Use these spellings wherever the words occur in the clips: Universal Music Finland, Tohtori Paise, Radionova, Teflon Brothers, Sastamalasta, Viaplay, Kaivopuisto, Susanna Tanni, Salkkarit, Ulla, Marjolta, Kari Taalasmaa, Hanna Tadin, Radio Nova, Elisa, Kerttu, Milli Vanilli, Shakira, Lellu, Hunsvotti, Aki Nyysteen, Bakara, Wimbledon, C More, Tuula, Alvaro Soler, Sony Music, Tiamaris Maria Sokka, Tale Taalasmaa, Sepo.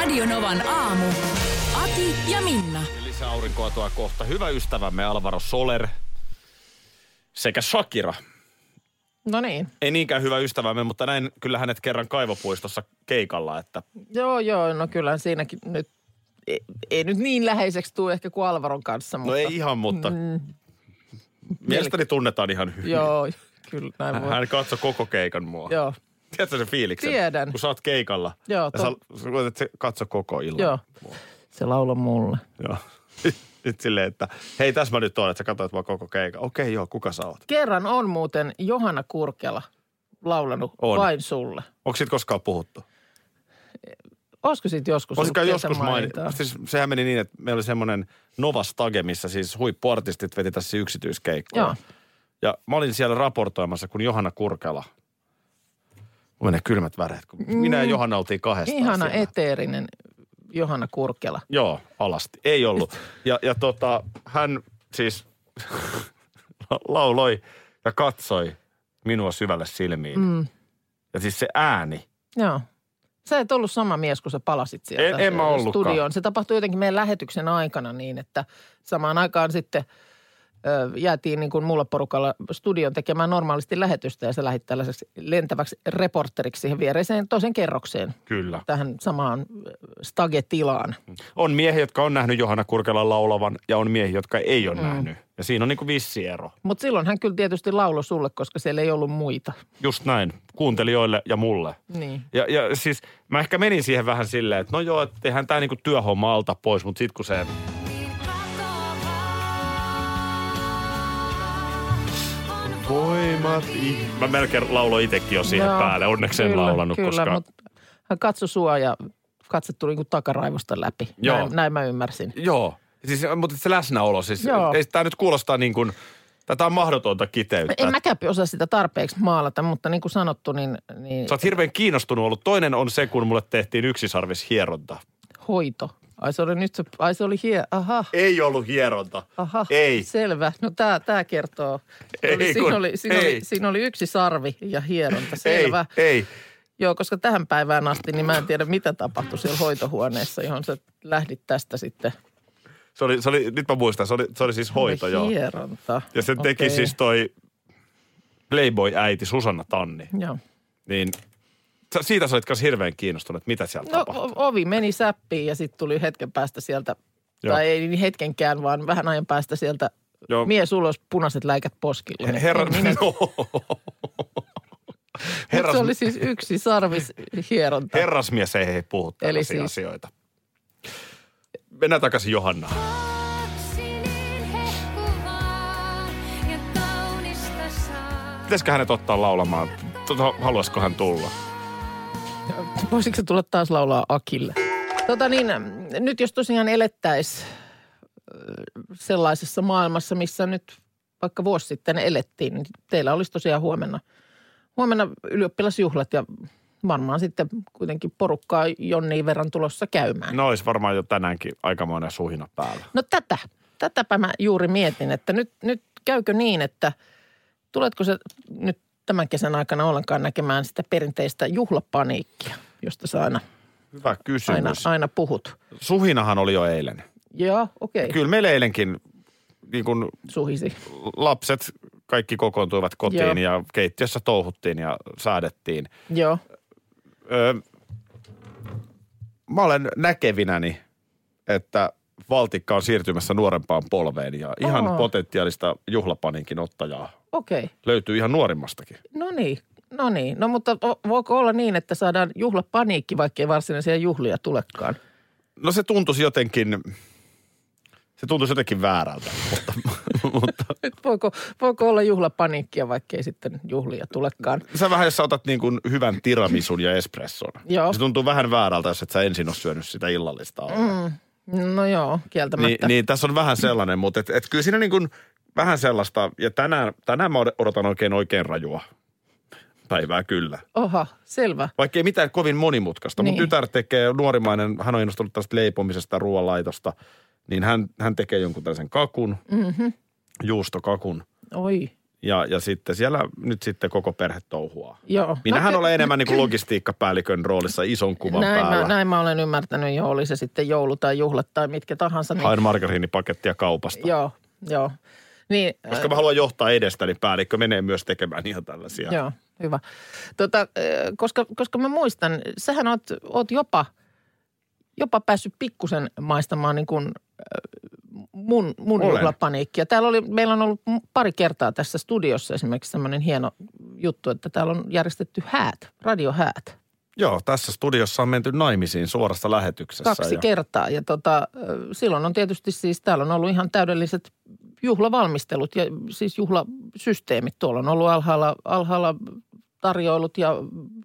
Radio Novan aamu. Ati ja Minna. Lisää aurinkoa tuo kohta. Hyvä ystävämme Alvaro Soler sekä Shakira. No niin. Ei niinkään hyvä ystävämme, mutta näin kyllä hänet kerran Kaivopuistossa keikalla, että... Joo, no kyllä siinäkin nyt... Ei nyt niin läheiseksi tule ehkä kuin Alvaron kanssa, mutta... No ei ihan, mutta... Mielestäni tunnetaan ihan hyvin. Joo, kyllä näin voi. Hän katsoi koko keikan mua. Joo. Tiedätkö sen fiiliksen? Tiedän. Kun sä oot keikalla. Joo. Sä voit, että katso koko illan. Joo. Mua. Se lauloi mulle. Joo. Nyt silleen, että hei, tässä mä nyt oon, että sä katsoit vaan koko keikan. Okei, joo, kuka sä oot? Kerran on muuten Johanna Kurkela laulanut vain sulle. Onko siitä koskaan puhuttu? Olisiko siitä joskus? Olisiko joskus mainita? Siis sehän meni niin, että meillä oli semmoinen Novastage, missä siis huippuartistit veti tässä yksityiskeikkoa. Joo. Ja mä olin siellä raportoimassa, kun Johanna Kurkela... Menee kylmät väreet, kun minä ja Johanna oltiin kahdestaan. Ihana siellä. Eteerinen Johanna Kurkela. Joo, alasti. Ei ollut. Ja hän siis lauloi ja katsoi minua syvälle silmiin. Ja siis se ääni. Joo. Sä et ollut sama mies, kun sä palasit sieltä studioon. En mä ollutkaan. Se tapahtui jotenkin meidän lähetyksen aikana niin, että samaan aikaan sitten jäätiin niin kuin muulla porukalla studion tekemään normaalisti lähetystä ja sä lähdit tällaiseksi lentäväksi reporteriksi siihen viereiseen toisen kerrokseen. Kyllä. Tähän samaan stagetilaan. On miehiä, jotka on nähnyt Johanna Kurkelan laulavan ja on miehiä, jotka ei ole nähnyt. Ja siinä on niin kuin vissi ero. Mutta silloin hän kyllä tietysti lauloi sulle, koska siellä ei ollut muita. Just näin. Kuuntelijoille ja mulle. Niin. Ja siis mä ehkä menin siihen vähän silleen, että no joo, että eihän tää niin kuin työhomma alta pois, mutta sit kun se... Voimat. Mä melkein lauloin itsekin jo siihen päälle. Onneksi en laulanut, koska... Mutta hän katsoi sua ja katse tuli niin takaraivosta läpi. Joo. Näin mä ymmärsin. Joo. Siis, mutta se läsnäolo siis. Joo. Ei tää nyt kuulostaa niin kuin... Tätä on mahdotonta kiteyttää. En mäkään osaa sitä tarpeeksi maalata, mutta niin kuin sanottu, niin... Sä oot hirveän kiinnostunut ollut. Toinen on se, kun mulle tehtiin yksisarvishieronta. Hoito. Aha. Ei ollut hieronta. Aha, ei. Selvä. No tää kertoo. Siinä oli yksi sarvi ja hieronta, selvä. Ei. Joo, koska tähän päivään asti, niin mä en tiedä mitä tapahtui siellä hoitohuoneessa, johon sä lähdit tästä sitten. Se oli nyt mä muistan, se oli siis hoito, joo. Hieronta. Ja sen teki siis toi Playboy-äiti Susanna Tanni. Joo. Niin... Siitä sä olit kanssa hirveän kiinnostunut, mitä siellä tapahtui. Ovi meni säppiin ja sitten tuli hetken päästä sieltä, tai ei hetkenkään, vaan vähän ajan päästä sieltä mies ulos, punaiset läikät poskille. Herras... Se oli siis yksi sarvishieronta. Herrasmies ei puhu tällaisia asioita. Mennään takaisin Johannaan. Pitäisikö hänet ottaa laulamaan? Haluaisiko hän tulla? Voisitko se tulla taas laulaa Akille? Nyt jos tosiaan elettäisiin sellaisessa maailmassa, missä nyt vaikka vuosi sitten elettiin, niin teillä olisi tosiaan huomenna ylioppilasjuhlat ja varmaan sitten kuitenkin porukkaa jonniin verran tulossa käymään. No olisi varmaan jo tänäänkin aikamoinen suhina päällä. No tätäpä mä juuri mietin, että nyt käykö niin, että tuletko se nyt tämän kesän aikana ollenkaan näkemään sitä perinteistä juhlapaniikkia, josta sä aina, hyvä kysymys. Aina puhut. Suhinahan oli jo eilen. Joo, okei. Okay. Kyllä meillä eilenkin niin kun suhisi. Lapset kaikki kokoontuivat kotiin ja keittiössä touhuttiin ja säädettiin. Joo. Mä olen näkevinäni, että valtikka on siirtymässä nuorempaan polveen ja ihan potentiaalista juhlapaniikin ottajaa. Okei. Löytyy ihan nuorimmastakin. No niin. No mutta voiko olla niin, että saadaan juhlapaniikki, vaikka ei varsinaisia juhlia tulekaan? No se tuntuisi jotenkin väärältä, mutta Mutta voiko olla juhlapaniikkia, vaikkei sitten juhlia tulekaan? Sä vähän, jos sä otat niin kuin hyvän tiramisun ja espresson. Joo. Se tuntuu vähän väärältä, jos et sä ensin ole syönyt sitä illallista. No joo, kieltämättä. Niin tässä on vähän sellainen, mutta et kyllä siinä niin kuin vähän sellaista, ja tänään mä odotan oikein rajua päivää kyllä. Oha, selvä. Vaikka ei mitään kovin monimutkaista, niin. Mutta tytär tekee, nuorimainen, hän on innostunut tästä leipomisesta, ruoanlaitosta, niin hän tekee jonkun tällaisen kakun, juustokakun. Oi. Ja sitten siellä nyt sitten koko perhe touhuaa. Joo. Minähän olen enemmän niin kuin logistiikkapäällikön roolissa ison kuvan päällä. Näin mä olen ymmärtänyt, jo oli se sitten joulu tai juhlat tai mitkä tahansa. Niin... Hain margariinipakettia kaupasta. Joo. Niin, koska mä haluan johtaa edestä, niin päällikkö menee myös tekemään ihan tällaisia. Joo, hyvä. Koska mä muistan, sähän oot jopa päässyt pikkusen maistamaan niin kuin mun juhlapaniikkia. Meillä on ollut pari kertaa tässä studiossa esimerkiksi sellainen hieno juttu, että täällä on järjestetty häät, radiohäät. Joo, tässä studiossa on menty naimisiin suorassa lähetyksessä. 2 kertaa ja silloin on tietysti siis, täällä on ollut ihan täydelliset juhlavalmistelut ja siis juhlasysteemit. Tuolla on ollut alhaalla tarjoilut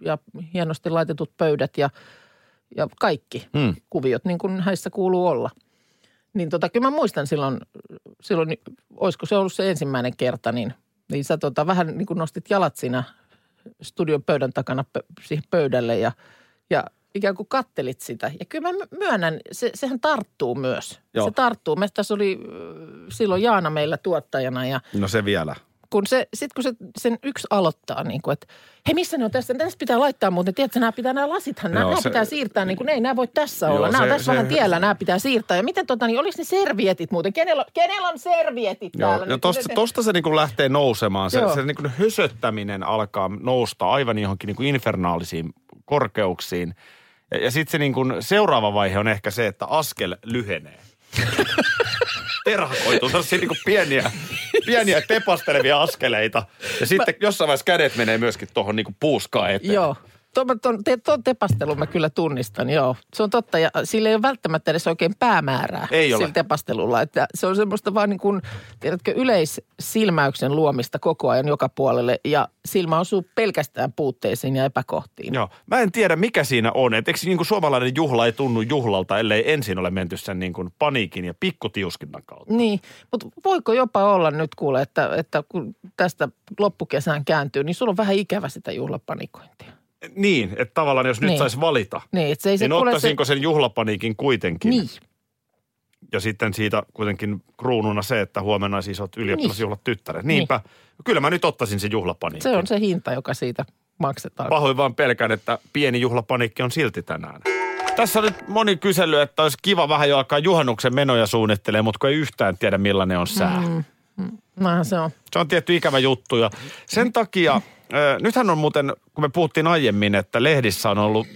ja hienosti laitetut pöydät ja kaikki kuviot, niin kuin häissä kuuluu olla. Niin kyllä mä muistan silloin olisiko se ollut se ensimmäinen kerta, niin sä vähän niin kuin nostit jalat siinä studion pöydän takana siihen pöydälle ja ikään kuin kattelit sitä. Ja kyllä mä myönnän, sehän tarttuu myös. Joo. Se tarttuu. Me tässä oli silloin Jaana meillä tuottajana. Ja no se vielä. Kun se sen yksi aloittaa niin kuin, että hei missä ne on tässä? Tässä pitää laittaa muuten. Tiedätkö, nämä lasithan, nämä pitää siirtää niin kuin, ei nämä voi tässä olla. Nämä on tässä vähän tiellä, nämä pitää siirtää. Ja miten niin olis ne servietit muuten? Kenellä on servietit täällä? Joo, tosta se niin kuin lähtee nousemaan. Se niin kuin hösöttäminen alkaa nousta aivan johonkin niin kuin infernaalisiin korkeuksiin. Ja sitten se niin kuin seuraava vaihe on ehkä se, että askel lyhenee. Terhakoituu, sellaisia niin kuin pieniä tepastelevia askeleita. Ja sitten jossain vaiheessa kädet menee myöskin tuohon niin kuin puuskaan eteen. Joo, tuon tepastelun mä kyllä tunnistan, joo. Se on totta ja sillä ei ole välttämättä edes oikein päämäärää sillä tepastelulla. Että se on semmoista vaan niin kuin, tiedätkö, yleissilmäyksen luomista koko ajan joka puolelle ja silmä osuu pelkästään puutteisiin ja epäkohtiin. Joo, mä en tiedä mikä siinä on. Et eikö niin kuin suomalainen juhla ei tunnu juhlalta, ellei ensin ole menty sen niin kuin paniikin ja pikkutiuskinnan kautta. Niin, mutta voiko jopa olla nyt kuule, että kun tästä loppukesään kääntyy, niin sulla on vähän ikävä sitä juhlapanikointia. Niin, että tavallaan jos nyt saisi valita, niin ottaisinko sen juhlapaniikin kuitenkin. Niin. Ja sitten siitä kuitenkin kruununa se, että huomenna siis olet ylioppilasjuhlat tyttäret. Niinpä, kyllä mä nyt ottaisin sen juhlapaniikin. Se on se hinta, joka siitä maksetaan. Pahoin vaan pelkään, että pieni juhlapaniikki on silti tänään. Tässä on nyt moni kysely, että olisi kiva vähän jo alkaa juhannuksen menoja suunnittelee, mutta kun ei yhtään tiedä millainen on sää. Näinhän se on. Se on tietty ikävä juttu ja sen takia... Nythän on muuten, kun me puhuttiin aiemmin, että lehdissä on ollut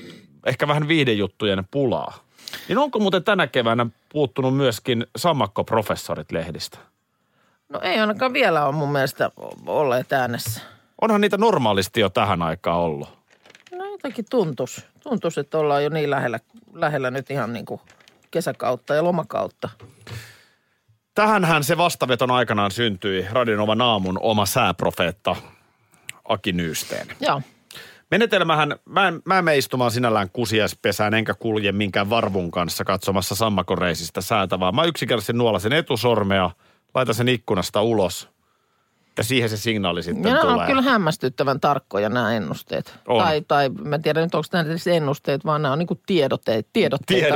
ehkä vähän viihdejuttujen pulaa. Niin onko muuten tänä keväänä puuttunut myöskin sammakkoprofessorit lehdistä? No ei ainakaan vielä ole mun mielestä olleet äänessä. Onhan niitä normaalisti jo tähän aikaan ollut. No jotenkin tuntus, että ollaan jo niin lähellä nyt ihan niin kuin kesäkautta ja lomakautta. Tähänhän se vastaveton aikanaan syntyi Radionovan aamun oma sääprofeetta. Aki Nyysteen. Joo. Menetelmähän, mä en mene istumaan sinällään kusiaispesään, enkä kulje minkään varvun kanssa katsomassa sammakoreisistä säätä, vaan mä yksinkertaisesti nuolasen etusormea, laitan sen ikkunasta ulos ja siihen se signaali sitten tulee. Ne on kyllä hämmästyttävän tarkkoja nämä ennusteet. On. Tai mä en tiedä nyt onko nämä ennusteet, vaan nämä on niin kuin tiedotteita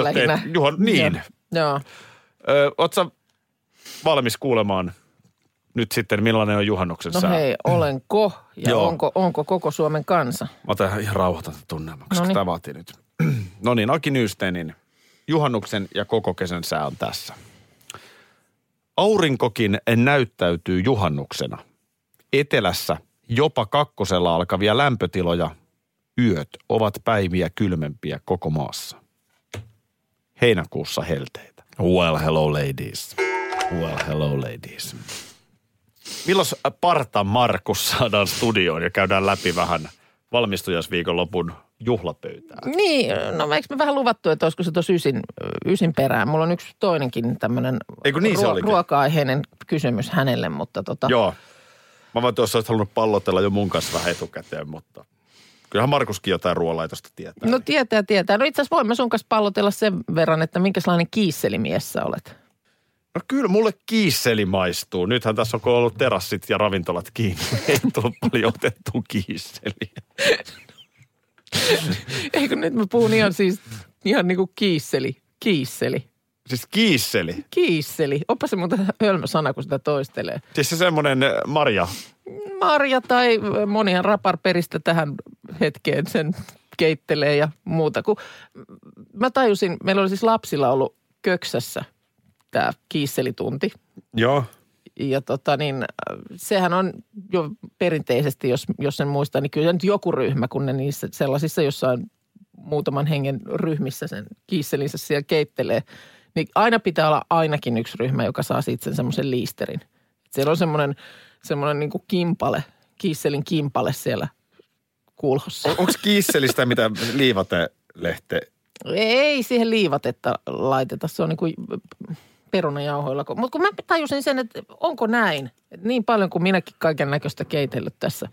lähinnä. Niin. Joo. Ootko sä valmis kuulemaan... Nyt sitten, millainen on juhannuksen sää? No hei, olenko ja onko koko Suomen kansa? Mä otan ihan rauhoitan tunnelmaa, koska tämä vaatii nyt. No niin, Aki Nyystenin juhannuksen ja koko kesän sää on tässä. Aurinkokin näyttäytyy juhannuksena. Etelässä jopa 2 alkavia lämpötiloja. Yöt ovat päiviä kylmempiä koko maassa. Heinäkuussa helteitä. Well, hello ladies. Well, hello ladies. Milloin parta Markus saadaan studioon ja käydään läpi vähän valmistujaisviikonlopun juhlapöytää? Niin, no eikö me vähän luvattu, että olisiko se tuossa ysin perään? Mulla on yksi toinenkin tämmöinen ruoka-aiheinen kysymys hänelle, mutta tota. Joo. Mä vaan tuossa olisit halunnut pallotella jo mun kanssa vähän etukäteen, mutta kyllähän Markuskin jotain ruoanlaitosta tietää. No niin. Tietää. No itse asiassa voimme sun kanssa pallotella sen verran, että minkälainen kiisselimies sä olet. No kyllä mulle kiisseli maistuu. Nythän tässä on ollut terassit ja ravintolat kiinni. Ei tullut paljon otettua kiisseliä. Eikö nyt mä puhun ihan niin kuin kiisseli. Siis kiisseli? Kiisseli. Oppa se muuten hölmö sana, kun sitä toistelee. Siis se semmoinen marja? Marja tai monihan raparperistä tähän hetkeen sen keittelee ja muuta. Kun mä tajusin, meillä oli siis lapsilla ollut köksässä tämä kiisselitunti. Joo. Ja sehän on jo perinteisesti, jos sen muistaa, niin kyllä nyt joku ryhmä, kun ne niissä sellaisissa, jossa on muutaman hengen ryhmissä sen kiisselinsä siellä keittelee, niin aina pitää olla ainakin yksi ryhmä, joka saa siitä sen semmoisen liisterin. Siellä on semmoinen niin kuin kimpale, kiisselin kimpale siellä kulhossa. Onko kiisselistä mitä liivatelehte? Ei siihen liivatetta laiteta, se on niin kuin perunajauhoilla. Mutta kun mä tajusin sen, että onko näin, että niin paljon kuin minäkin kaiken näköistä keitellyt tässä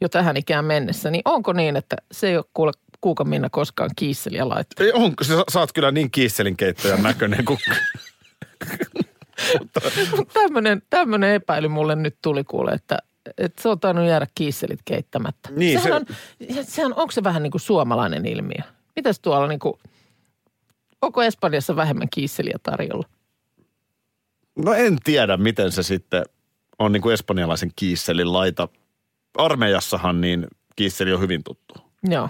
jo tähän ikään mennessä, niin onko niin, että se ei ole kuule Kuukan Minna koskaan kiisseliä laittaa. Ei onko, sä oot kyllä niin kiisselin keittäjän näköinen kuin. Tämmönen epäily mulle nyt tuli kuule, että se on tainnut jäädä kiisselit keittämättä. Niin, sehän onko se vähän niin kuin suomalainen ilmiö? Mitäs tuolla niin kuin, onko Espanjassa vähemmän kiisseliä tarjolla? No en tiedä, miten se sitten on niin kuin espanjalaisen kiisselin laita. Armeijassahan niin kiisseli on hyvin tuttu. Joo.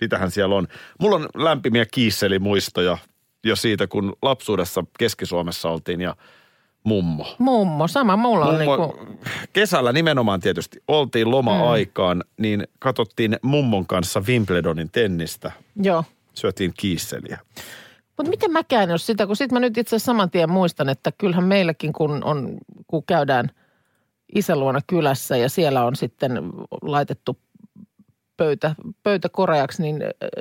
Sitähän siellä on. Mulla on lämpimiä kiisselimuistoja jo siitä, kun lapsuudessa Keski-Suomessa oltiin ja mummo. Mummo, sama mulla on niinku. Kesällä nimenomaan tietysti oltiin loma-aikaan, niin katsottiin mummon kanssa Wimbledonin tennistä. Joo. Syötiin kiisseliä. Mutta miten mäkään jos sitä, kun sit mä nyt itse asiassa saman tien muistan, että kyllähän meilläkin kun käydään isän luona kylässä ja siellä on sitten laitettu pöytä koreaksi, niin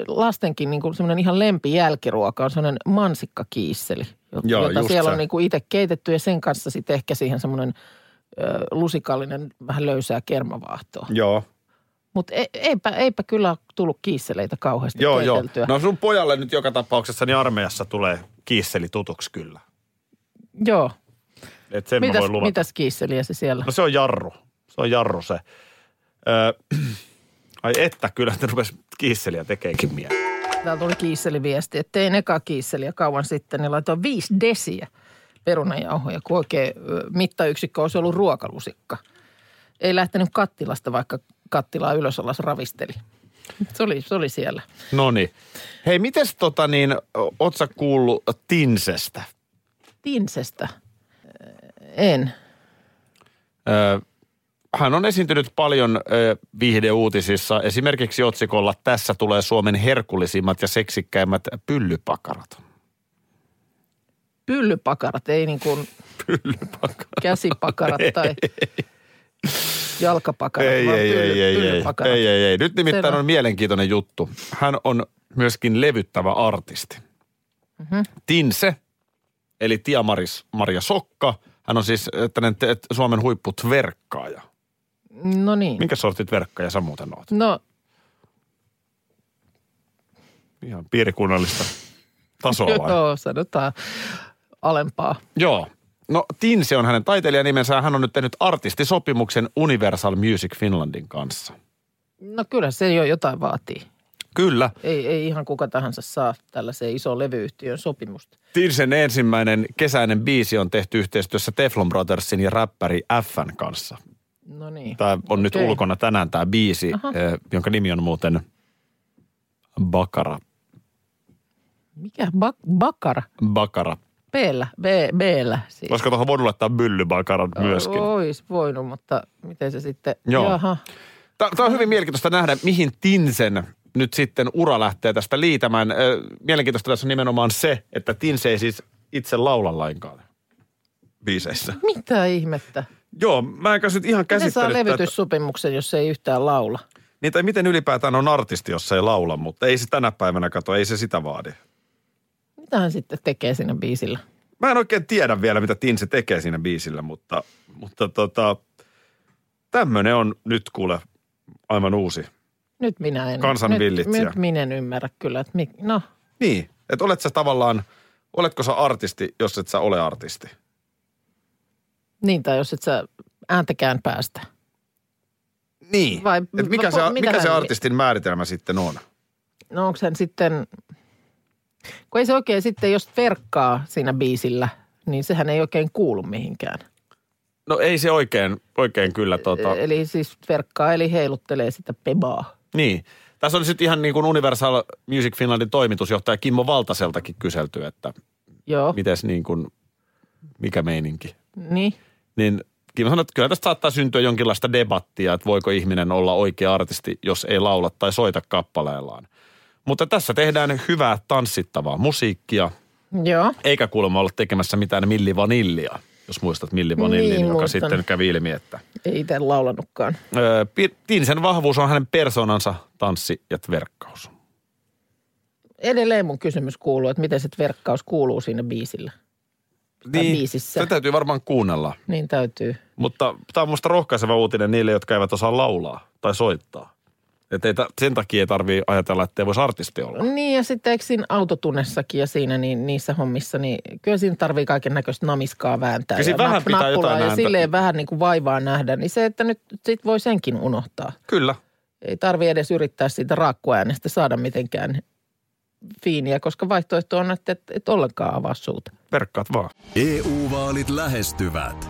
lastenkin niin kuin semmoinen ihan lempijälkiruoka on semmoinen mansikkakiisseli, jota siellä on niin kuin itse keitetty ja sen kanssa sitten ehkä siihen semmoinen lusikallinen vähän löysää kermavaahtoa. Joo. Mutta eipä kyllä tullut kiisseleitä kauheasti keiteltyä. Joo. No sun pojalle nyt joka tapauksessa niin armeijassa tulee kiisseli tutuksi kyllä. Joo. Et sen mitäs, mä voin luvata. Mitäs kiisseliä se siellä? No se on jarru. Se on jarru se. Ai että, kyllä ne rupesi kiisseliä tekeenkin mieleen. Täällä tuli kiisseliviesti, että tein eka kiisseliä kauan sitten, niin laitoin 5 desiä perunajauhoja, kun oikein mittayksikkö olisi ollut ruokalusikka. Ei lähtenyt kattilasta, vaikka kattilaa ylös alas ravisteli. Se oli siellä. Noniin. Hei, mites oot sä kuullut Tinsestä? Tinsestä? En. Hän on esiintynyt paljon viihdeuutisissa, esimerkiksi otsikolla "Tässä tulee Suomen herkullisimmat ja seksikkäimmät pyllypakarat". Pyllypakarat, ei niin kuin käsipakarat tai jalkapakarat, vaan pyllypakarat. Ei. Nyt nimittäin on mielenkiintoinen juttu. Hän on myöskin levyttävä artisti. Mm-hmm. Tinse, eli Tiamaris Maria Sokka, hän on siis Suomen huipputverkkaaja. No niin. Minkä sortit verkkaaja sä muuten oot? No. Ihan piirikunnallista tasoa vai? Joo, sanotaan alempaa. Joo. No Tinse on hänen taiteilijanimensä ja hän on nyt tehnyt artistisopimuksen Universal Music Finlandin kanssa. No kyllä se jo jotain vaatii. Kyllä. Ei ihan kuka tahansa saa tällaiseen isoon levyyhtiön sopimusta. Tinsen ensimmäinen kesäinen biisi on tehty yhteistyössä Teflon Brothersin ja räppäri FN:n kanssa. No niin. Tämä on nyt ulkona tänään tämä biisi, jonka nimi on muuten Bakara. Mikä? Bakara? Bakara. B-llä. B-llä siis. Olisiko tuohon voinut laittaa byllybakaran myöskin? Ois voinut, mutta miten se sitten. Joo. Jaha. Tämä on hyvin mielenkiintoista nähdä, mihin Tinsen nyt sitten ura lähtee tästä liitämään. Mielenkiintoista tässä on nimenomaan se, että Tinse ei siis itse laula lainkaan biiseissä. Mitä ihmettä? Joo, mä enkä nyt ihan käsittänyt. Miten saa levytyssopimuksen, jos ei yhtään laula? Niin, tai miten ylipäätään on artisti, jos ei laula, mutta ei se tänä päivänä kato, ei se sitä vaadi. Mitähän sitten tekee siinä biisillä? Mä en oikein tiedä vielä, mitä Tinse tekee siinä biisillä, mutta tämmönen on nyt kuule aivan uusi. Nyt minä en. Kansan villitsijä. Nyt minä en ymmärrä kyllä, että no. Niin, että olet sä tavallaan, oletko sä artisti, jos et sä ole artisti? Niin, tai jos et sä ääntäkään päästä. Niin, että mikä se artistin määritelmä sitten on? No onko hän sitten, kun ei se oikein sitten, jos verkkaa siinä biisillä, niin sehän ei oikein kuulu mihinkään. No ei se oikein kyllä Eli siis verkkaa, eli heiluttelee sitä pebaa. Niin. Tässä on sitten ihan niin kuin Universal Music Finlandin toimitusjohtaja Kimmo Valtaseltakin kyselty, että mites niin kuin, mikä meininki. Niin. Niin Kimmo sanoi, että kyllä tästä saattaa syntyä jonkinlaista debattia, että voiko ihminen olla oikea artisti, jos ei laula tai soita kappaleellaan. Mutta tässä tehdään hyvää tanssittavaa musiikkia. Joo. Eikä kuulemma olla tekemässä mitään Milli Vanillia. Jos muistat Milli Vanillin, niin, joka sitten kävi ilmi, että... Ei itse laulanutkaan. Tinsen vahvuus on hänen persoonansa, tanssi ja verkkaus. Edelleen mun kysymys kuuluu, että miten se verkkaus kuuluu siinä biisillä? Niin, biisissä. Se täytyy varmaan kuunnella. Niin täytyy. Mutta tämä on musta rohkaiseva uutinen niille, jotka eivät osaa laulaa tai soittaa. Että sen takia ei tarvitse ajatella, että ei voisi artisti olla. Niin ja sitten eikö siinä autotunnessakin ja siinä niissä hommissa, niin kyllä siinä tarvii kaiken näköistä namiskaa vääntää. Kyllä vähän pitää jotain ja silleen vähän niin kuin vaivaa nähdä, niin se, että nyt sit voi senkin unohtaa. Kyllä. Ei tarvitse edes yrittää siitä raakkuäänestä saada mitenkään fiiniä, koska vaihtoehto on, että et ollenkaan avaa suuta. Verkkaat vaan. EU-vaalit lähestyvät.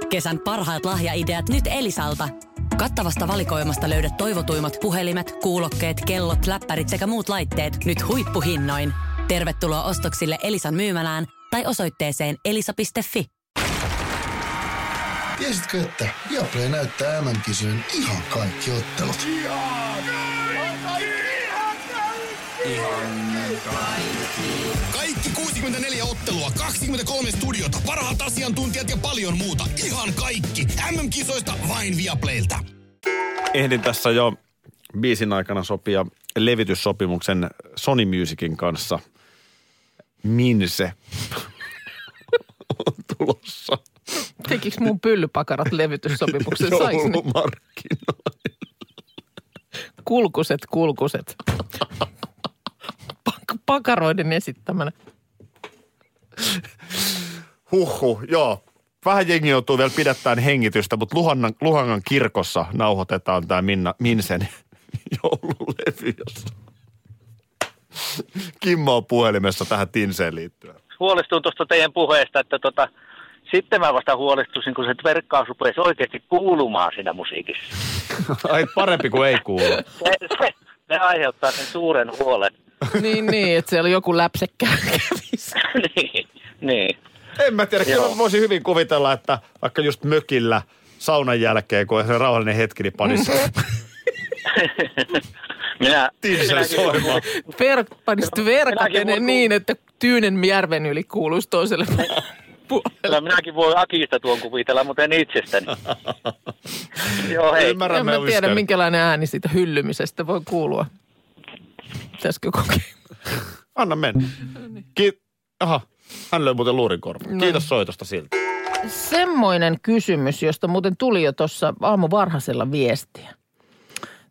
Kesän parhaat lahjaideat nyt Elisalta. Kattavasta valikoimasta löydät toivotuimmat puhelimet, kuulokkeet, kellot, läppärit sekä muut laitteet nyt huippuhinnoin. Tervetuloa ostoksille Elisan myymälään tai osoitteeseen elisa.fi. Tiesitkö, että Viaplay näyttää MM-kisojen ihan kaikki ottelut? Kaikki 64 ottelua, 23 studiota, parhaat asiantuntijat ja paljon muuta. Ihan kaikki. MM-kisoista vain Viaplaylta. Ehdin tässä jo biisin aikana sopia levityssopimuksen Sony Musicin kanssa. Minse on tulossa. Tekikö mun pyllypakarat levityssopimuksen? Joulumarkkinoille. Kulkuset. Pakaroiden esittämänä. Huhhuh, joo. Vähän jengi joutuu vielä pidättämään hengitystä, mutta Luhangan kirkossa nauhoitetaan tämä Minsen joululevy. Kimmo on puhelimessa tähän Tinseen liittyen. Huolestun tuosta teidän puheesta, että sitten mä vasta huolestuisin, kun se verkkaus rupeaisi oikeasti kuulumaan siinä musiikissa. Ai parempi kuin ei kuulu. Ne aiheuttaa sen suuren huolen. Niin, että siellä joku läpsekkään kävissä. Niin. En mä tiedä, kyllä voisin hyvin kuvitella, että vaikka just mökillä saunan jälkeen, kun on se rauhallinen hetki, niin panisi. Tinsen soimaan. Panisit verkaten niin, että Tyynenjärven yli kuuluisi toiselle puolelle. Minäkin voin Akista tuon kuvitella, mutta en itsestäni. Joo, hei. En mä tiedä, minkälainen ääni siitä hyllymisestä voi kuulua. Pitäisikö kokea? Anna mennä. Aha, hän löi muuten luurinkorvan. Kiitos soitosta siltä. Semmoinen kysymys, josta muuten tuli jo tuossa aamuvarhaisella viestiä.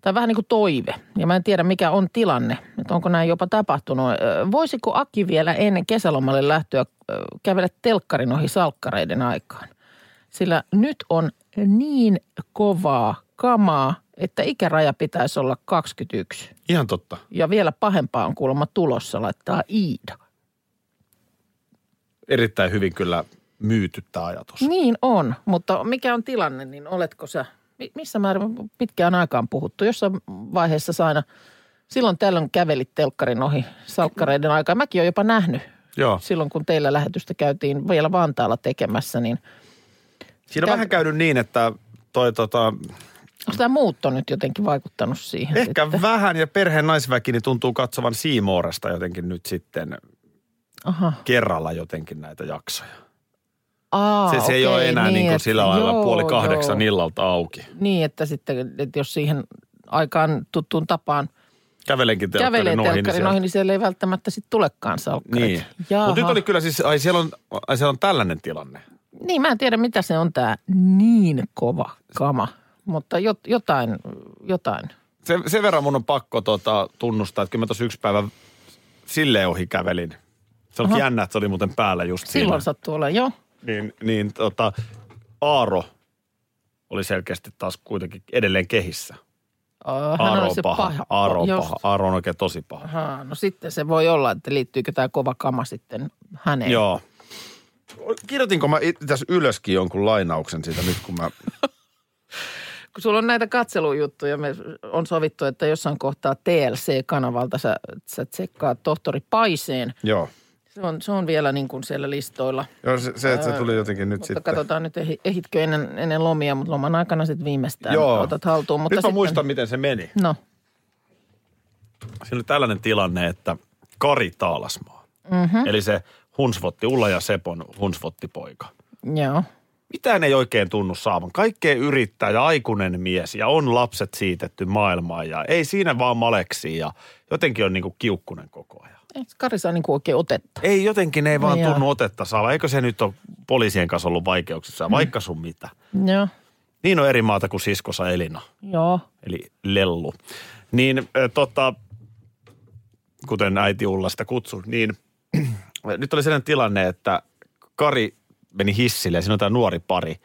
Tämä on vähän niin kuin toive. Ja mä en tiedä, mikä on tilanne. Että onko näin jopa tapahtunut. Voisiko Aki vielä ennen kesälomalle lähtöä kävellä telkkarin ohi Salkkareiden aikaan? Sillä nyt on niin kovaa kamaa, että ikäraja pitäisi olla 21. Ihan totta. Ja vielä pahempaa on kuulemma tulossa, laittaa Iida. Erittäin hyvin kyllä myyty tämä ajatus. Niin on, mutta mikä on tilanne, niin oletko sä, missä määrin pitkään aikaan puhuttu? Jossain vaiheessa sä aina, silloin tällöin kävelit telkkarin ohi Salkkareiden aikaan. Mäkin olen jopa nähnyt Joo. Silloin kun teillä lähetystä käytiin vielä Vantaalla tekemässä, niin... Siinä on vähän käynyt niin, että toi onko tämä muutto nyt jotenkin vaikuttanut siihen? Ehkä sitten? Vähän, ja perheen naisväki niin tuntuu katsovan C Moresta jotenkin nyt sitten aha. kerralla jotenkin näitä jaksoja. Aa, se ei ole enää niin kuin sillä lailla puoli kahdeksan illalta auki. Niin, että sitten että jos siihen aikaan tuttuun tapaan kävelenkin telkkarin ohi, niin siellä ei välttämättä sitten tulekaan salkkarit. Niin, mutta nyt oli kyllä siis, siellä on tällainen tilanne. Niin, mä en tiedä mitä se on tämä niin kova kama. Mutta jotain. Sen verran mun on pakko tunnustaa, että kyllä mä tuossa yksi päivä silleen ohi kävelin. Se on jännä, että se oli muuten päällä just silloin siinä. Silloin sattuu olemaan, joo. Niin, Aaro oli selkeästi taas kuitenkin edelleen kehissä. Aaro on paha. Aaro on oikein tosi paha. Aha, no sitten se voi olla, että liittyykö tämä kova kama sitten häneen. Joo. Kirjoitinko mä tässä ylöskin jonkun lainauksen siitä nyt, kun mä... Kun sulla on näitä katselujuttuja, me on sovittu, että jossain kohtaa TLC-kanavalta sä tsekkaat Tohtori Paiseen. Joo. Se on vielä niin kuin siellä listoilla. Joo, se että se tuli jotenkin nyt mutta sitten. Mutta katsotaan nyt, ehitkö ennen lomia, mutta loman aikana sitten viimeistään joo. otat haltuun. Mutta nyt sitten... muistan, miten se meni. No. Siinä oli tällainen tilanne, että Kari Taalasmaa, eli se Hunsvotti, Ulla ja Sepon Hunsvotti-poika. Joo. Mitään ei oikein tunnu saavan. Kaikkea yrittää ja aikuinen mies ja on lapset siitetty maailmaan ja ei siinä vaan maleksi ja jotenkin on niinku kiukkunen koko ajan. Ei Kari saa niinku oikein otetta. Ei jotenkin, ei vaan tunnu otetta saava. Eikö se nyt ole poliisien kanssa ollut vaikeuksissa vaikka sun mitä? Joo. Niin on eri maata kuin siskosa Elina. Joo. Eli Lellu. Niin kuten äiti Ulla sitä kutsui, niin nyt oli sellainen tilanne, että Kari... meni hissille ja siinä on tämä nuori pari,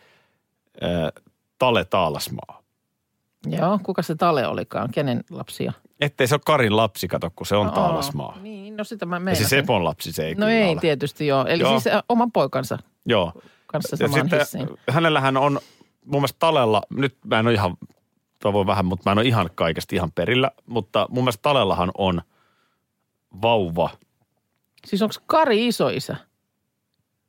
Tale Taalasmaa. Joo, kuka se Tale olikaan? Kenen lapsia? Ettei se ole Karin lapsi, kato, kun se on Taalasmaa. Niin, no sitä mä meinasin. Ja se Sepon lapsi se ei no ei ole. Tietysti joo. Eli joo. siis oman poikansa joo. kanssa samaan hissiin. Hänellähän on, mun mielestä Talella, nyt mä en ole ihan, toivon vähän, mutta mä en ole ihan kaikesta ihan perillä, mutta mun mielestä Talellahan on vauva. Siis onko Kari isoisä?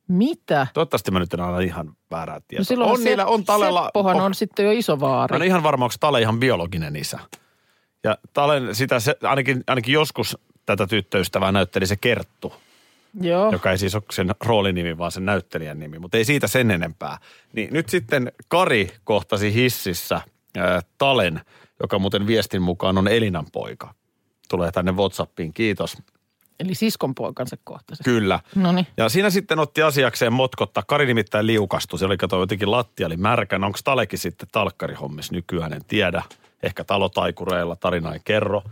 Mitä? Toivottavasti mä nyt en aina ihan väärää tietoa. No on niillä, on Talella... Seppohan on sitten jo iso vaari. Mä en ihan varma, onko Tale ihan biologinen isä. Ja Talen sitä, se, ainakin joskus tätä tyttöystävää näytteli se Kerttu. Joo. Joka ei siis ole sen roolinimi, vaan sen näyttelijän nimi, mutta ei siitä sen enempää. Niin nyt sitten Kari kohtasi hississä Talen, joka muuten viestin mukaan on Elinan poika. Tulee tänne WhatsAppiin, kiitos. Eli siskon poikansa kohtaisesti. Kyllä. Noniin. Ja siinä sitten otti asiakseen motkottaa. Kari nimittäin liukastui. Se oli kato jotenkin lattia oli märkänä. Onko Talekin sitten talkkarihommissa nykyään? En tiedä. Ehkä talotaikureilla, tarina ei kerro.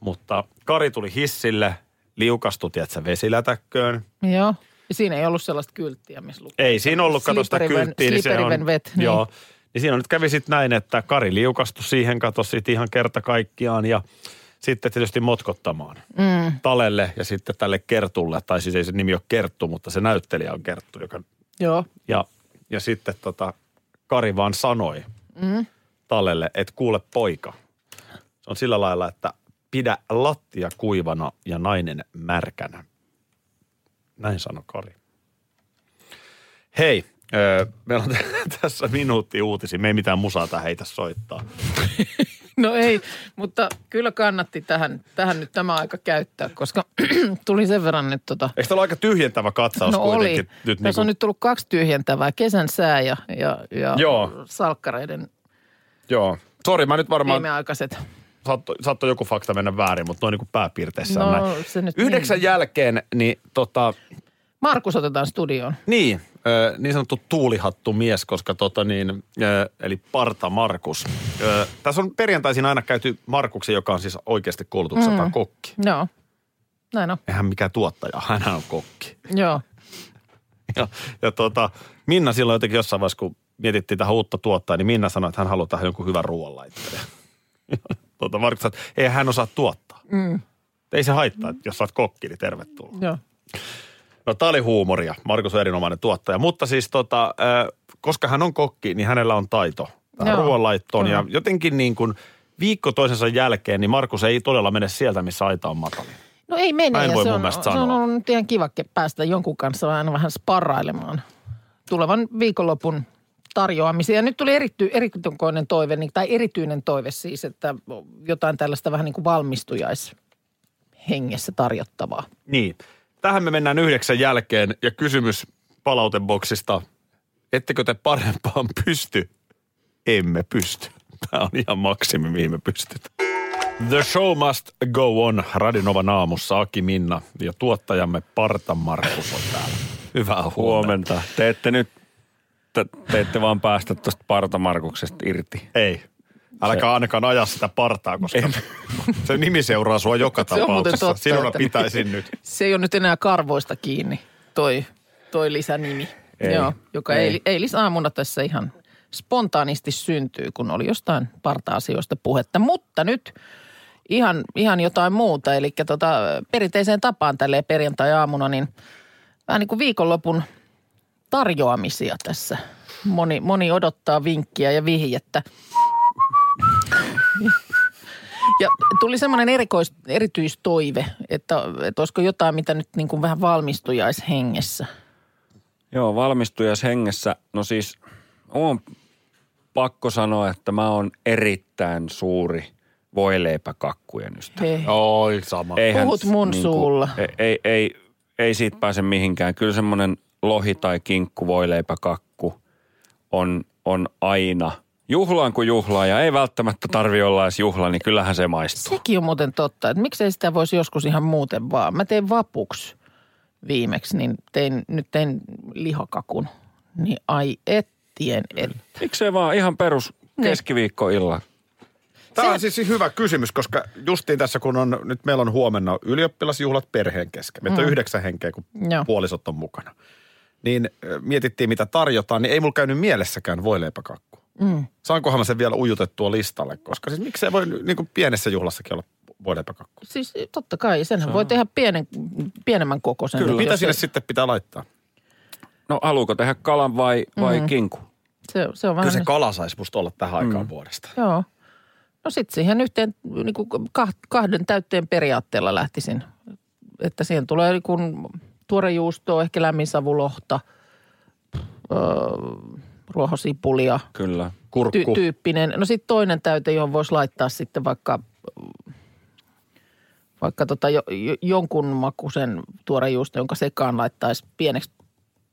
Mutta Kari tuli hissille, liukastui, tiedätkö, vesilätäkköön. Joo. Ja siinä ei ollut sellaista kylttiä, missä lukee. Ei siinä ollut, kato sitä kylttiä. Niin se on, vet. Niin. Joo. Niin siinä nyt kävi sitten näin, että Kari liukastui siihen, kato sitten ihan kerta kaikkiaan ja... Sitten tietysti motkottamaan Talelle ja sitten tälle Kertulle, tai siis ei se nimi ole Kerttu, mutta se näyttelijä on Kerttu, joka... Joo. Ja sitten Kari vaan sanoi Talelle, että kuule poika. Se on sillä lailla, että pidä lattia kuivana ja nainen märkänä. Näin sanoi Kari. Hei, meillä on tässä minuutti uutisia. Me ei mitään musaa tähän heitä soittaa. No ei, mutta kyllä kannatti tähän nyt tämä aika käyttää, koska tuli sen verran nyt Eikö tämä ole aika tyhjentävä katsaus no kuitenkin? No oli. Nyt tässä on nyt tullut kaksi tyhjentävää, kesän sää ja salkkareiden joo. Sori, mä nyt varmaan... viimeaikaiset. Saattoi joku fakta mennä väärin, mutta noin niin kuin pääpiirteissään no, näin. Se nyt 9 niin. jälkeen, niin Markus otetaan studioon. Niin, niin sanottu tuulihattu mies, koska eli parta Markus. Tässä on perjantaisin aina käyty Markuksen, joka on siis oikeasti koulutukseltaan kokki. Joo, näin on. Eihän mikään tuottaja, hän on kokki. Joo. Minna silloin jotenkin jossain vaiheessa, kun mietittiin tähän uutta tuottajaa, niin Minna sanoi, että hän haluaa tähän jonkun hyvän ruoanlaittajan. Markus sanoi, että ei hän osaa tuottaa. Ei se haittaa, että jos sä oot kokki, niin tervetuloa. Joo. No tää oli huumoria. Markus on erinomainen tuottaja. Mutta siis koska hän on kokki, niin hänellä on taito ruoanlaittoon. Ja jotenkin niin kuin viikko toisensa jälkeen, niin Markus ei todella mene sieltä, missä aita on matalin. No ei mene. Ja se on ihan kiva päästä jonkun kanssa aina vähän sparrailemaan tulevan viikonlopun tarjoamisia. Ja nyt tuli erityinen toive, tai erityinen toive siis, että jotain tällaista vähän niin kuin valmistujaishengessä tarjottavaa. Niin. Tähän me mennään 9 jälkeen ja kysymys palauteboksista. Ettekö te parempaan pysty? Emme pysty. Tämä on ihan maksimi, mihin me pystytään. The show must go on. Radionovan aamussa Aki Minna ja tuottajamme Parta Markus on täällä. Hyvää huomenta. Te ette vaan päästä tuosta Parta Markuksesta irti. Ei. Äläkä ainakaan aja sitä partaa, koska se nimi seuraa sua joka tapauksessa. Sinuna pitäisin nyt. Se ei ole nyt enää karvoista kiinni, toi lisänimi. Ei. Joo, joka eilisaamuna tässä ihan spontaanisti syntyy, kun oli jostain parta-asioista puhetta. Mutta nyt ihan jotain muuta. Eli perinteiseen tapaan tälleen perjantai-aamuna, niin vähän niin kuin viikonlopun tarjoamisia tässä. Moni odottaa vinkkiä ja vihjettä. Ja tuli semmoinen erityistoive, että olisiko jotain, mitä nyt niin kuin vähän valmistujaishengessä. Joo, valmistujaishengessä. No siis on pakko sanoa, että mä oon erittäin suuri voileipäkakkujen ystävä. Oi, sama. Puhut mun niin kuin suulla. Ei siitä pääse mihinkään. Kyllä semmoinen lohi- tai kinkku voileipäkakku on aina juhlaan kuin juhlaa, ja ei välttämättä tarvitse olla edes juhlaa, niin kyllähän se maistuu. Sekin on muuten totta, että miksei sitä voisi joskus ihan muuten vaan. Mä tein vapuksi viimeksi, niin tein lihakakun. Niin ai ettien et. Miksei vaan ihan perus keskiviikkoilla? Tämä on siis hyvä kysymys, koska justiin tässä kun on, nyt meillä on huomenna ylioppilasjuhlat perheen kesken. Meitä on 9 henkeä, kun puolisot on mukana. Niin mietittiin, mitä tarjotaan, niin ei mulla käynyt mielessäkään voileipäkakku. Saankohan mä sen vielä ujutettua listalle, koska siis miksei voi niin kuin pienessä juhlassakin olla voileipäkakku? Siis totta kai, senhän voi tehdä pienemmän kokoisen. Kyllä, mitä sinne sitten pitää laittaa? No haluuko tehdä kalan vai kinku? Se on vähän. Kyllä se kala saisi musta olla tähän aikaan vuodesta. Joo. No sit siihen yhteen, niin kuin kahden täytteen periaatteella lähtisin. Että siihen tulee niin kuin tuorejuustoa, ehkä lämminsavulohta, ruohosipulia. Kyllä. Kurkku. Tyyppinen. No sitten toinen täyte, johon voisi laittaa sitten vaikka jonkun makuisen tuorejuusto, jonka sekaan laittaisi pieneksi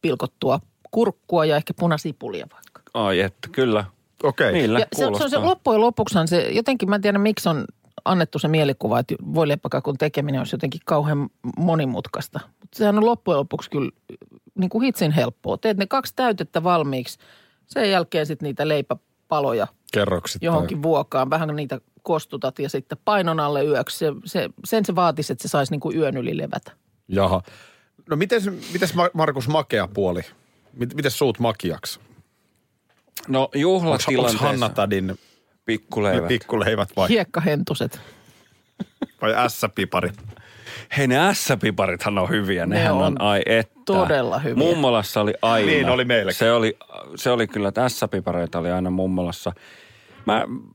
pilkottua kurkkua ja ehkä punasipulia vaikka. Ai että, kyllä. Okei. Niillä kuulostaa. Se loppujen lopuksihan se, jotenkin mä en tiedä miksi on annettu se mielikuva, että voileipäkakun tekeminen olisi jotenkin kauhean monimutkaista. Mutta sehän on loppujen lopuksi kyllä niin kuin hitsin helppoa. Teet ne 2 täytettä valmiiksi. Sen jälkeen sitten niitä leipäpaloja johonkin vuokaan. Vähän niitä kostutat ja sitten painon alle yöksi. Sen se vaatisi, että se saisi niin kuin yön yli levätä. Jaha. No mites Markus makea puoli? Mites suut makiaksi? No juhlatilanteessa. Onko Hanna Tadin pikkuleivät vai? Hiekkahentuset. Vai S-pipari? Hei, ne S-piparithan on hyviä. Nehän on ai että. Todella hyviä. Mummolassa oli aina. Niin oli meilläkin. Se oli kyllä, että S-pipareita oli aina mummolassa.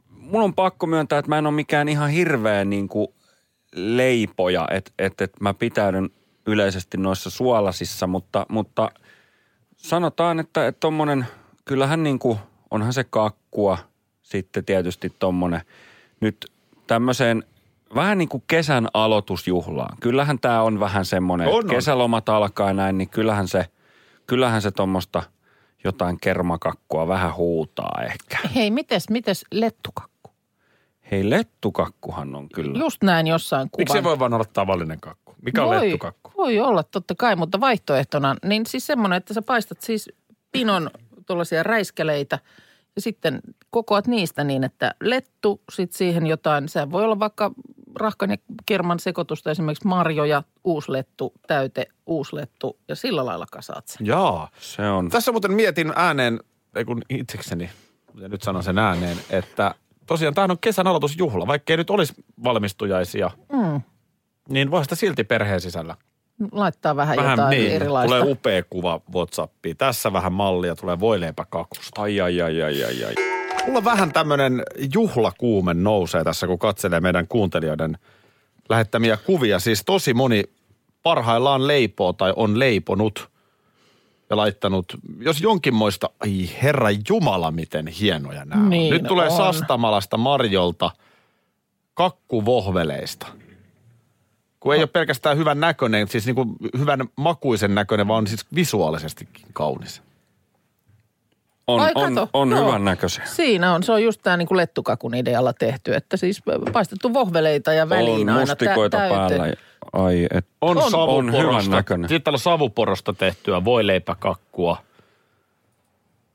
Mun on pakko myöntää, että mä en ole mikään ihan hirveä niin kuin leipoja. Että mä pitäydyn yleisesti noissa suolasissa, mutta sanotaan, että tommonen, kyllähän niin kuin, onhan se kakkua, sitten tietysti tommonen nyt tämmöiseen vähän niin kuin kesän aloitusjuhlaan. Kyllähän tää on vähän semmoinen, että kesälomat alkaa näin, niin kyllähän se tommoista jotain kermakakkua vähän huutaa ehkä. Hei, mites lettukakku? Hei, lettukakkuhan on kyllä. Just näin jossain kuvan. Miksi se voi vaan olla tavallinen kakku? Mikä on lettukakku? Voi olla totta kai, mutta vaihtoehtona, niin siis semmoinen, että sä paistat siis pinon tuollaisia räiskeleitä ja sitten kokoat niistä niin, että lettu, sit siihen jotain, se voi olla vaikka rahkan ja kerman sekoitusta, esimerkiksi marjoja, uuslettu, täyte, uuslettu ja sillä lailla kasaat sen. Jaa, se on. Tässä muuten mietin ääneen, ei kun itsekseni, ja nyt sanon sen ääneen, että tosiaan tämähän on kesän aloitusjuhla, vaikkei nyt olisi valmistujaisia, niin voi sitä silti perheen sisällä. Laittaa vähän jotain niin erilaista. Tulee upea kuva WhatsAppiin. Tässä vähän mallia tulee voileipäkakusta. Ai. Mulla vähän tämmönen juhlakuume nousee tässä, kun katselee meidän kuuntelijoiden lähettämiä kuvia. Siis tosi moni parhaillaan leipoo tai on leiponut ja laittanut, jos jonkinmoista, ai herra jumala, miten hienoja nämä on. Niin nyt tulee on. Sastamalasta Marjolta kakkuvohveleista. Kun ei ole pelkästään hyvän näköinen, siis niin kuin hyvän makuisen näköinen, vaan on siis visuaalisestikin kaunis. On hyvän näköisiä. Siinä on. Se on just tämä niin kuin lettukakun idealla tehty, että siis paistettu vohveleita ja väliin on aina mustikoita päällä. Ai, et. On hyvän näköinen. Sitten täällä on savuporosta tehtyä voileipäkakkua.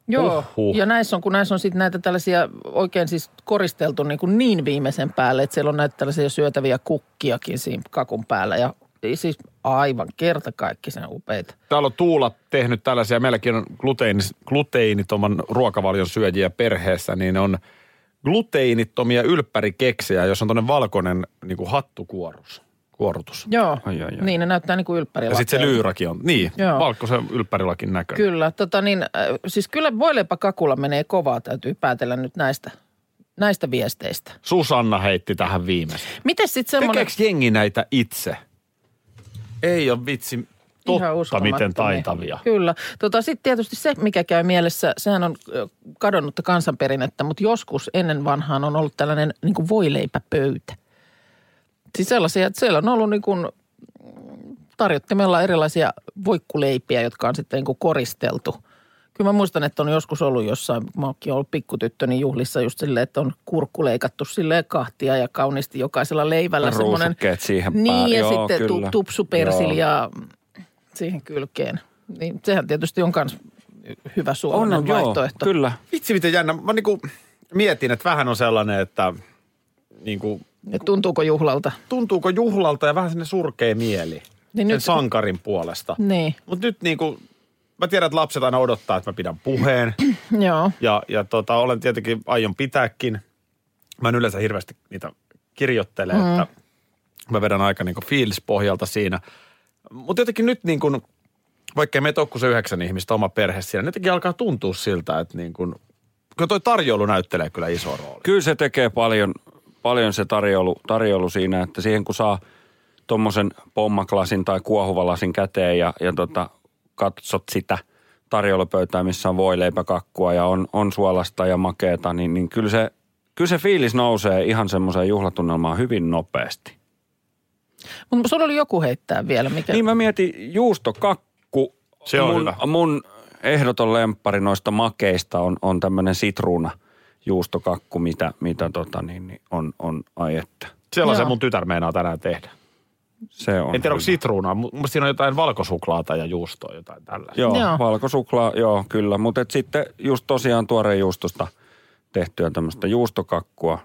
Joo, ja näissä on, kun näissä on sitten näitä tällaisia oikein siis koristeltu niin viimeisen päälle, että siellä on näitä tällaisia syötäviä kukkiakin siinä kakun päällä ja siis aivan kertakaikkisen upeita. Täällä on Tuula tehnyt tällaisia, meilläkin on gluteinittoman ruokavalion syöjiä perheessä, niin on gluteinittomia ylppärikeksejä, jossa on tuonne valkoinen niin kuin hattukuorutus. Joo, ai. Niin ne näyttää niin kuin ylppärilakeja. Ja sitten se lyyrakin on, niin, valkoisen ylppärilakin näköinen. Kyllä, siis kyllä voileipäkakulla menee kovaa, täytyy päätellä nyt näistä viesteistä. Susanna heitti tähän viimeisen. Mites sitten semmoinen... Tekeekö jengi näitä itse? Ei ole vitsi totta, miten taitavia. Kyllä. Sitten tietysti se, mikä käy mielessä, sehän on kadonnutta kansanperinnettä, mutta joskus ennen vanhaan on ollut tällainen niin kuin voileipäpöytä. Siis sellaisia, että siellä on ollut niin kuin tarjottimella erilaisia voikkuleipiä, jotka on sitten niin kuin koristeltu. Kyllä mä muistan, että on joskus ollut jossain, mä oonkin ollut pikkutyttöni juhlissa just silleen, että on kurkku leikattu silleen kahtia ja kauniisti jokaisella leivällä semmoinen. Ruusukkeet siihen päälle. Niin ja joo, sitten tupsupersiljaa siihen kylkeen. Niin sehän tietysti on kans hyvä suomalainen vaihtoehto. Joo, kyllä. Vitsi miten jännä. Mä niinku mietin, että vähän on sellainen, että niinku... Että tuntuuko juhlalta? Tuntuuko juhlalta ja vähän sinne surkea mieli. Niin sen nyt, sankarin puolesta. Niin. Mutta nyt niinku... Mä tiedän, että lapset aina odottaa, että mä pidän puheen. Joo. Ja olen tietenkin, aion pitääkin. Mä en yleensä hirveästi niitä kirjoittele, että mä vedän aika niinku fiilispohjalta siinä. Mutta jotenkin nyt niin kuin, vaikkei meitä ole kuin se 9 ihmistä oma perhe siinä, niin jotenkin alkaa tuntua siltä, että niin kuin, kyllä toi tarjoulu näyttelee kyllä iso rooli. Kyllä se tekee paljon se tarjoulu siinä, että siihen kun saa tommosen pommaklasin tai kuohuvalasin käteen ja katsot sitä tarjoulupöytää, missä on voileipäkakkua ja on suolasta ja makeeta, niin kyllä se fiilis nousee ihan semmoiseen juhlatunnelmaan hyvin nopeasti. Mutta sulla oli joku heittää vielä, mikä... Niin mä mietin juustokakku. Se on hyvä. Mun ehdoton lemppari noista makeista on tämmöinen sitruuna juustokakku, mitä on ajetta. Sellaisen mun tytär meinaa tänään tehdä. Se on. En tiedä, onko sitruunaa. Mielestäni siinä on jotain valkosuklaata ja juustoa, jotain tällaista. Joo. Valkosuklaa, joo, kyllä. Mutta sitten just tosiaan tuoreen juustosta tehtyä tämmöistä juustokakkua.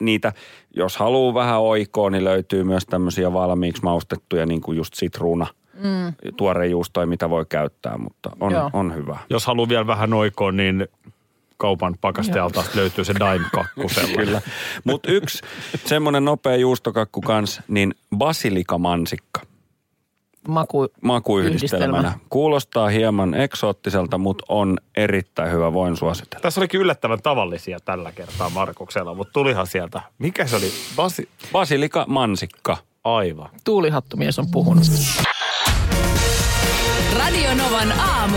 Niitä, jos haluaa vähän oikoa, niin löytyy myös tämmöisiä valmiiksi maustettuja, niin kuin just sitruuna, tuoreen juustoja, mitä voi käyttää, mutta on hyvä. Jos haluaa vielä vähän oikoa, niin... Kaupan pakastealta löytyy se daimkakku sellainen. Kyllä. Mutta yksi semmoinen nopea juustokakku kans, niin basiliikamansikka. Makuyhdistelmänä. Kuulostaa hieman eksoottiselta, mutta on erittäin hyvä, voin suositella. Tässä olikin yllättävän tavallisia tällä kertaa Markuksella, mutta tulihan sieltä. Mikä se oli? Basiliikamansikka. Aivan. Tuulihattumies on puhunut. Radio Novan aamu.